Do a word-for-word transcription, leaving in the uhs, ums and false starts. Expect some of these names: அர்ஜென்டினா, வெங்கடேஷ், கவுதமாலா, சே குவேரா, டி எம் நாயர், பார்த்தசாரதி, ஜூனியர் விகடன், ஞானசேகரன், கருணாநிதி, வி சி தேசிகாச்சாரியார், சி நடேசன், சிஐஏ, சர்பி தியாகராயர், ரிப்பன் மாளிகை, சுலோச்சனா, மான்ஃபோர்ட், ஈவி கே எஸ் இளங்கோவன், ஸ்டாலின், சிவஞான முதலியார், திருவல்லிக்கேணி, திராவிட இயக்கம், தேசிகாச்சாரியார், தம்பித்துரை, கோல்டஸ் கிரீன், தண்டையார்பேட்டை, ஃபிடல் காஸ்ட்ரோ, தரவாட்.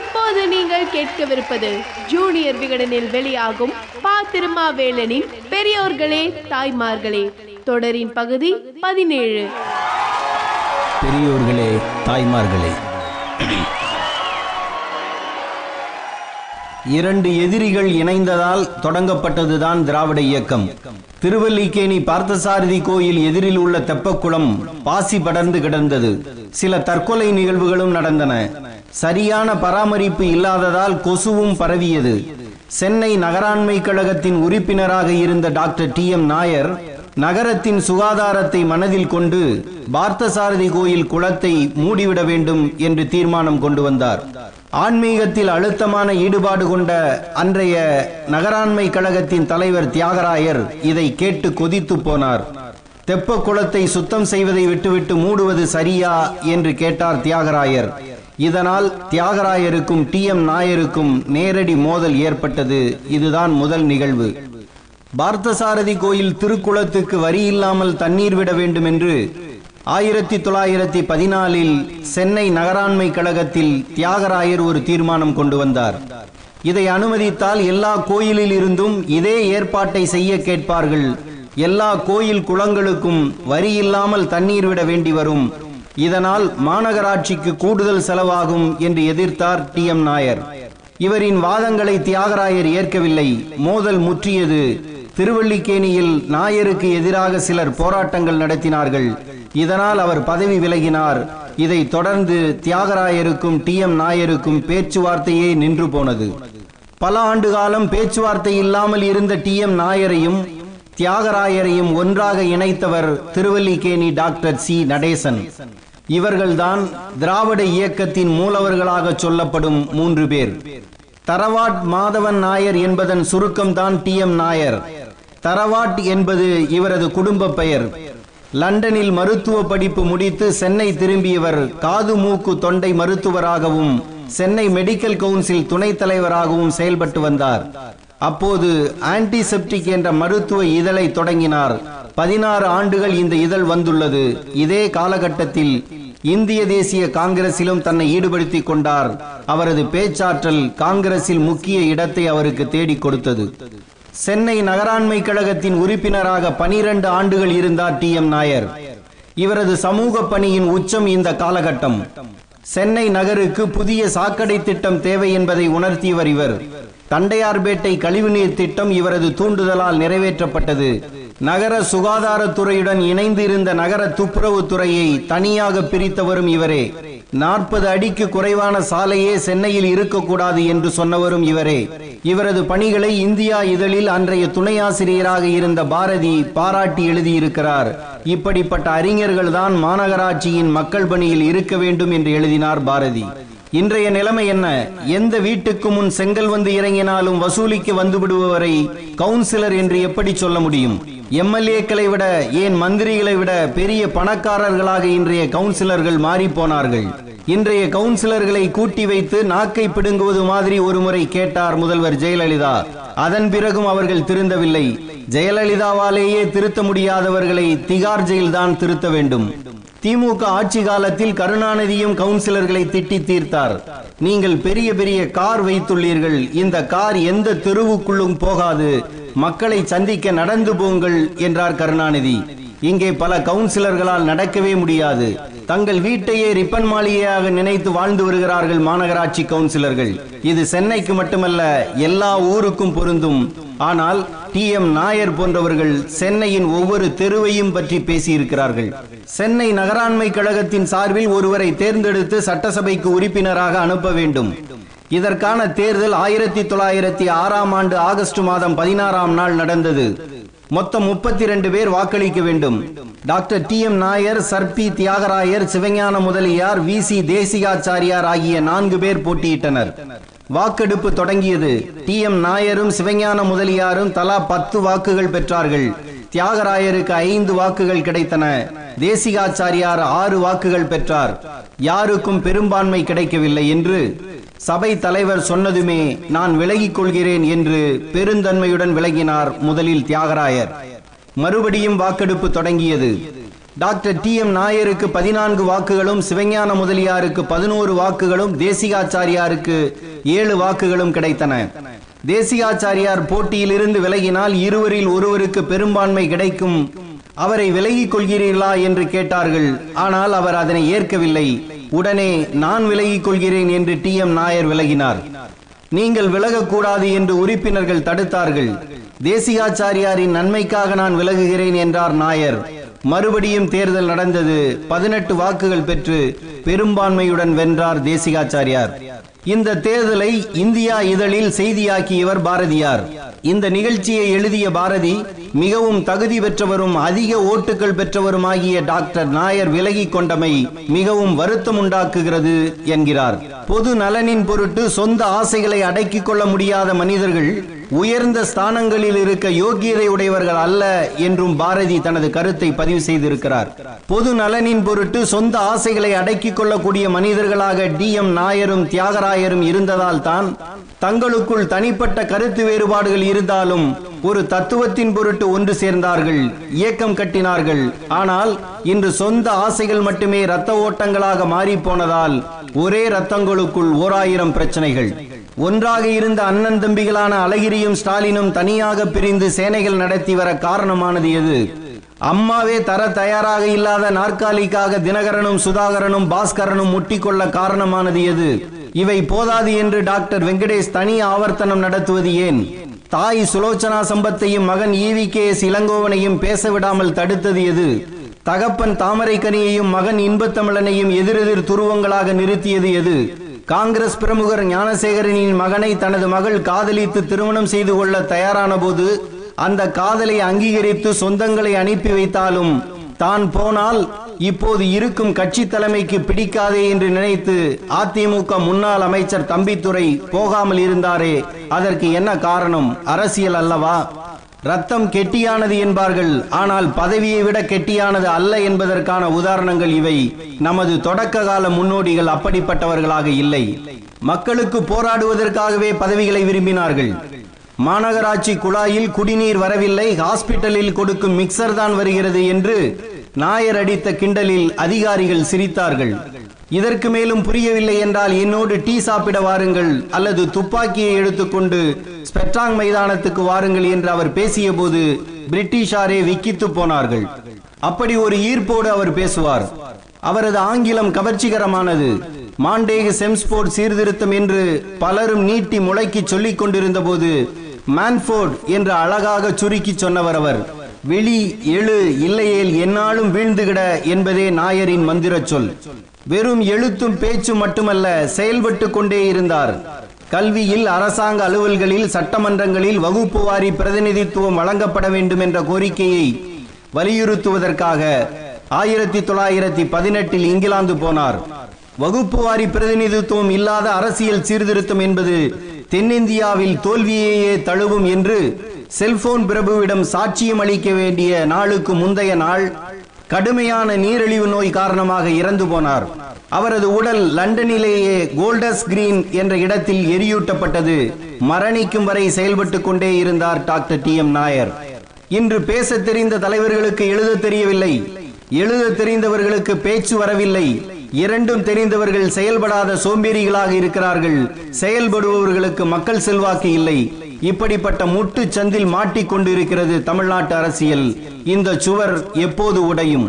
இப்போது நீங்கள் கேட்கவிருப்பது ஜூனியர் விகடனில் வெளியாகும் பா திருமாவேலனின் பெரியோர்களே தாய்மார்களே தொடரின் பகுதி பதினேழு. பெரியோர்களே தாய்மார்களே. இரண்டு எதிரிகள் இணைந்ததால் தொடங்கப்பட்டதுதான் திராவிட இயக்கம். திருவல்லிக்கேணி பார்த்தசாரதி கோயில் எதிரில் உள்ள தெப்பக்குளம் பாசி படர்ந்து கிடந்தது. சில தற்கொலை நிகழ்வுகளும் நடந்தன. சரியான பராமரிப்பு இல்லாததால் கொசுவும் பரவியது. சென்னை நகராண்மை கழகத்தின் உறுப்பினராக இருந்த டாக்டர் டி எம் நாயர் நகரத்தின் சுகாதாரத்தை மனதில் கொண்டு பார்த்தசாரதி கோயில் குளத்தை மூடிவிட வேண்டும் என்று தீர்மானம் கொண்டு வந்தார். ஆன்மீகத்தில் அழுத்தமான ஈடுபாடு கொண்ட அன்றைய நகராண்மை கழகத்தின் தலைவர் தியாகராயர் இதை கேட்டு கொதித்து போனார். தெப்ப குளத்தை சுத்தம் செய்வதை விட்டுவிட்டு மூடுவது சரியா என்று கேட்டார் தியாகராயர். இதனால் தியாகராயருக்கும் டி எம் நாயருக்கும் நேரடி மோதல் ஏற்பட்டது. இதுதான் முதல் நிகழ்வு. பார்த்தசாரதி கோயில் திருக்குளத்துக்கு வரி இல்லாமல் தண்ணீர் விட வேண்டும் என்று ஆயிரத்தி தொள்ளாயிரத்தி பதினாலில் சென்னை நகராண்மை கழகத்தில் தியாகராயர் ஒரு தீர்மானம் கொண்டு வந்தார். இதை அனுமதித்தால் எல்லா கோயிலில் இருந்தும் இதே ஏற்பாட்டை செய்ய கேட்பார்கள். எல்லா கோயில் குளங்களுக்கும் வரி இல்லாமல் தண்ணீர் விட வேண்டி வரும். இதனால் மாநகராட்சிக்கு கூடுதல் செலவாகும் என்று எதிர்த்தார் டி எம் நாயர். இவரின் வாதங்களை தியாகராயர் ஏற்கவில்லை. மோதல் முற்றியது. திருவல்லிக்கேணியில் நாயருக்கு எதிராக சிலர் போராட்டங்கள் நடத்தினார்கள். இதனால் அவர் பதவி விலகினார். இதை தொடர்ந்து தியாகராயருக்கும் டி எம் நாயருக்கும் பேச்சுவார்த்தையே நின்று போனது. பல ஆண்டு காலம் பேச்சுவார்த்தை இல்லாமல் இருந்த டி எம் நாயரையும் தியாகராயரையும் ஒன்றாக இணைத்தவர் திருவல்லிக்கேணி டாக்டர் சி நடேசன். இவர்கள்தான் திராவிட இயக்கத்தின் மூலவர்களாக சொல்லப்படும் மூன்று பேர். தரவாட் மாதவன் நாயர் என்பதன் சுருக்கம்தான் டி எம் நாயர். தரவாட் என்பது இவரது குடும்ப பெயர். லண்டனில் மருத்துவ படிப்பு முடித்து சென்னை திரும்பியவர் காது மூக்கு தொண்டை மருத்துவராகவும் சென்னை மெடிக்கல் கவுன்சில் துணைத் தலைவராகவும் செயல்பட்டு வந்தார். அப்போது ஆன்டிசெப்டிக் என்ற மருத்துவ இதழை தொடங்கினார். பதினாறு ஆண்டுகள் இந்த இதழ் வந்துள்ளது. இதே காலகட்டத்தில் இந்திய தேசிய காங்கிரசிலும் தன்னை ஈடுபடுத்திக் கொண்டார். அவரது பேச்சாற்றல் காங்கிரசில் முக்கிய இடத்தை அவருக்கு தேடி கொடுத்தது. சென்னை நகராண்மை கழகத்தின் உறுப்பினராக பனிரெண்டு ஆண்டுகள் இருந்தார் டி எம் நாயர். இவரது சமூக பணியின் உச்சம் இந்த காலகட்டம். சென்னை நகருக்கு புதிய சாக்கடை திட்டம் தேவை என்பதை உணர்த்தியவர் இவர். தண்டையார்பேட்டை கழிவுநீர் திட்டம் இவரது தூண்டுதலால் நிறைவேற்றப்பட்டது. நகர சுகாதாரத்துறையுடன் இணைந்து இருந்த நகர துப்புரவு துறையை தனியாக பிரித்தவரும் இவரே. நாற்பது அடிக்கு குறைவான சாலையே சென்னையில் இருக்கக்கூடாது என்று சொன்னவரும் இவரே. இவரது பணிகளை இந்தியா இதழில் அன்றைய துணை ஆசிரியராக இருந்த பாரதி பாராட்டி எழுதியிருக்கிறார். இப்படிப்பட்ட அறிஞர்கள் தான் மாநகராட்சியின் மக்கள் பணியில் இருக்க வேண்டும் என்று எழுதினார் பாரதி. இன்றைய நிலைமை என்ன? எந்த வீட்டுக்கு முன் செங்கல் வந்து இறங்கினாலும் வசூலிக்கு வந்துவிடுபவரை கவுன்சிலர் என்று எப்படி சொல்ல முடியும்? எம்எல்ஏக்களை விட, ஏன் மந்திரிகளை விட பெரிய பணக்காரர்களாக இன்றைய கவுன்சிலர்கள் மாறி போனார்கள். இன்றைய கவுன்சிலர்களை கூட்டி வைத்து நாக்கை பிடுங்குவது மாதிரி ஒருமுறை கேட்டார் முதல்வர் ஜெயலலிதா. அதன் பிறகும் அவர்கள் திருந்தவில்லை. ஜெயலலிதாவாலேயே திருத்த முடியாதவர்களை திகார் ஜெயில்தான் திருத்த வேண்டும். திமுக ஆட்சி காலத்தில் கருணாநிதியும் கவுன்சிலர்களை திட்டி தீர்த்தார். நீங்கள் பெரிய பெரிய கார் வைத்துள்ளீர்கள். இந்த கார் எந்த தெருவுக்குள்ளும் போகாது. மக்களை சந்திக்க நடந்து போங்கள் என்றார் கருணாநிதி. இங்கே பல கவுன்சிலர்களால் நடக்கவே முடியாது. தங்கள் வீட்டையே ரிப்பன் மாளிகையாக நினைத்து வாழ்ந்து வருகிறார்கள் மாநகராட்சி கவுன்சிலர்கள். இது சென்னைக்கு மட்டுமல்ல, எல்லா ஊருக்கும் பொருந்தும். ஆனால் டி எம் நாயர் போன்றவர்கள் சென்னையின் ஒவ்வொரு தெருவையும் பற்றி பேசியிருக்கிறார்கள். சென்னை நகராண்மை கழகத்தின் சார்பில் ஒருவரை தேர்ந்தெடுத்து சட்டசபைக்கு உறுப்பினராக அனுப்ப வேண்டும். இதற்கான தேர்தல் ஆயிரத்தி தொள்ளாயிரத்தி ஆறாம் ஆண்டு ஆகஸ்ட் மாதம் பதினாறாம் நாள் நடந்தது. மொத்தம் முப்பத்தி இரண்டு பேர் வாக்களிக்க வேண்டும். Doctor டி எம் நாயர், சர்பி தியாகராயர், சிவஞான முதலியார், வி சி தேசிகாச்சாரியார் ஆகிய நான்கு பேர் போட்டியிட்டனர். வாக்கெடுப்பு தொடங்கியது. டி எம் நாயரும் சிவஞான முதலியாரும் தலா பத்து வாக்குகள் பெற்றார்கள். தியாகராயருக்கு ஐந்து வாக்குகள் கிடைத்தன. தேசிகாச்சாரியார் ஆறு வாக்குகள் பெற்றார். யாருக்கும் பெரும்பான்மை கிடைக்கவில்லை என்று சபை தலைவர் சொன்னதுமே நான் விலகிக் கொள்கிறேன் என்று பெருந்தன்மையுடன் விலகினார் முதலில் தியாகராயர். மறுபடியும் வாக்கெடுப்பு தொடங்கியது. டாக்டர் டி எம் நாயருக்கு பதினான்கு வாக்குகளும், சிவஞான முதலியாருக்கு பதினோரு வாக்குகளும், தேசிகாச்சாரியாருக்கு ஏழு வாக்குகளும் கிடைத்தன. தேசிகாச்சாரியார் போட்டியிலிருந்து விலகினால் இருவரில் ஒருவருக்கு பெரும்பான்மை கிடைக்கும். அவரை விலகிக் கொள்கிறீர்களா என்று கேட்டார்கள். ஆனால் அவர் அதனை ஏற்கவில்லை. உடனே நான் விலகிக் கொள்கிறேன் என்று டி எம் நாயர் விலகினார். நீங்கள் விலகக்கூடாது என்று உறுப்பினர்கள் தடுத்தார்கள். தேசிகாச்சாரியாரின் நன்மைக்காக நான் விலகுகிறேன் என்றார் நாயர். மறுபடியும் தேர்தல் நடந்தது. பதினெட்டு வாக்குகள் பெற்று பெரும்பான்மையுடன் வென்றார் தேசிகாச்சாரியார். இந்த தேர்தலை இந்தியா இதழில் செய்தியாக்கியவர் பாரதியார். இந்த நிகழ்ச்சியை எழுதிய பாரதி, மிகவும் தகுதி பெற்றவரும் அதிக ஓட்டுகள் பெற்றவருமாகிய டாக்டர் நாயர் விலகி கொண்டமை மிகவும் வருத்தம் உண்டாக்குகிறது என்கிறார். பொது நலனின் பொருட்டு சொந்த ஆசைகளை அடக்கிக் கொள்ள முடியாத மனிதர்கள் உயர்ந்த ஸ்தானங்களில் இருக்க யோக்கியதை உடையவர்கள் அல்ல என்றும் பாரதி தனது கருத்தை பதிவு செய்திருக்கிறார். பொது நலனின் பொருட்டு சொந்த ஆசைகளை அடக்கிக் கொள்ளக்கூடிய மனிதர்களாக டி எம் நாயரும் தியாகராயரும் இருந்ததால் தான் தங்களுக்குள் தனிப்பட்ட கருத்து வேறுபாடுகள் இருந்தாலும் ஒரு தத்துவத்தின் பொருட்டு ஒன்று சேர்ந்தார்கள், இயக்கம் கட்டினார்கள். ஆனால் இன்று சொந்த ஆசைகள் மட்டுமே இரத்த ஓட்டங்களாக மாறி போனதால் ஒரே இரத்தங்களுக்குள் ஓர் ஆயிரம் பிரச்சனைகள். ஒன்றாக இருந்த அண்ணன் தம்பிகளான அழகிரியும் ஸ்டாலினும் தனியாக பிரிந்து சேனைகள் நடத்தி வர காரணமானது எது? அம்மாவே தர தயாராக இல்லாத நாற்காலிக்காக தினகரனும் சுதாகரனும் பாஸ்கரனும் முட்டிக்கொள்ள காரணமானது எது? இவை போதாது என்று டாக்டர் வெங்கடேஷ் தனி ஆவர்த்தனம் நடத்துவது ஏன்? தாய் சுலோச்சனா சம்பத்தையும் மகன் ஈவி கே எஸ் இளங்கோவனையும் பேச விடாமல் தடுத்தது எது? தகப்பன் தாமரைக்கனியையும் மகன் இன்பத்தமிழனையும் எதிரெதிர் துருவங்களாக நிறுத்தியது எது? காங்கிரஸ் பிரமுகர் ஞானசேகரனின் மகனை தனது மகள் காதலித்து திருமணம் செய்து கொள்ள தயாரான போது அந்த காதலை அங்கீகரித்து சொந்தங்களை அனுப்பி வைத்தாலும் தான் போனால் இப்போது இருக்கும் கட்சி தலைமைக்கு பிடிக்காதே என்று நினைத்து அதிமுக முன்னாள் அமைச்சர் தம்பித்துரை போகாமல் இருந்தாரே, அதற்கு என்ன காரணம்? அரசியல் அல்லவா? ரத்தம் கெட்டியானது என்பார்கள், ஆனால் பதவியை விட கெட்டியானது அல்ல என்பதற்கான உதாரணங்கள் இவை. நமது தொடக்க கால முன்னோடிகள் அப்படிப்பட்டவர்களாக இல்லை. மக்களுக்கு போராடுவதற்காகவே பதவிகளை விரும்பினார்கள். மாநகராட்சி குழாயில் குடிநீர் வரவில்லை, ஹாஸ்பிட்டலில் கொடுக்கும் மிக்சர் தான் வருகிறது என்று நாயர் அடித்த கிண்டலில் அதிகாரிகள் சிரித்தார்கள். இதற்கு மேலும் புரியவில்லை என்றால் என்னோடு டீ சாப்பிட வாருங்கள் அல்லது துப்பாக்கியை எடுத்துக்கொண்டு ஸ்பெட்ராங் மைதானத்துக்கு வாருங்கள் என்று அவர் பேசிய போது பிரிட்டிஷாரே விக்கித்து போனார்கள். அப்படி ஒரு ஈர்ப்போடு அவர் பேசுவார். அவரது ஆங்கிலம் கவர்ச்சிகரமானது. மாண்டேகு செம்ஸ்போர்ட் சீர்திருத்தம் என்று பலரும் நீட்டி முளைக்கி சொல்லிக் கொண்டிருந்த போது மான்ஃபோர்ட் என்று அழகாக சுருக்கி சொன்னவர் அவர். விழி எழு இல்லையேல் என்னாலும் வீழ்ந்துகிட என்பதே நாயரின் மந்திர சொல். வெறும் எழுத்தும் பேச்சும் மட்டுமல்ல, செயல்பட்டு கொண்டே இருந்தார். கல்வியில், அரசாங்க அலுவல்களில், சட்டமன்றங்களில் வகுப்பு வாரி பிரதிநிதித்துவம் வழங்கப்பட வேண்டும் என்ற கோரிக்கையை வலியுறுத்துவதற்காக ஆயிரத்தி தொள்ளாயிரத்தி பதினெட்டில் இங்கிலாந்து போனார். வகுப்பு வாரி பிரதிநிதித்துவம் இல்லாத அரசியல் சீர்திருத்தம் என்பது தென்னிந்தியாவில் தோல்வியையே தழுவும் என்று செல்போன் பிரபுவிடம் சாட்சியம் அளிக்க வேண்டிய நாளுக்கு முந்தைய நாள் கடுமையான நீரிழிவு நோய் காரணமாக இறந்து போனார். அவரது உடல் லண்டனிலேயே கோல்டஸ் கிரீன் என்ற இடத்தில் எரியூட்டப்பட்டது. மரணிக்கும் வரை செயல்பட்டு கொண்டே இருந்தார் டாக்டர் டி எம் நாயர். இன்று பேச தெரிந்த தலைவர்களுக்கு எழுத தெரியவில்லை, எழுத தெரிந்தவர்களுக்கு பேச்சு வரவில்லை. இரண்டும் தெரிந்தவர்கள் செயல்படாத சோம்பேறிகளாக இருக்கிறார்கள், செயல்படுபவர்களுக்கு மக்கள் செல்வாக்கு இல்லை. இப்படிப்பட்ட முட்டு சந்தில் மாட்டிக்கொண்டிருக்கிறது தமிழ்நாட்டு அரசியல். இந்த சுவர் எப்போது உடையும்?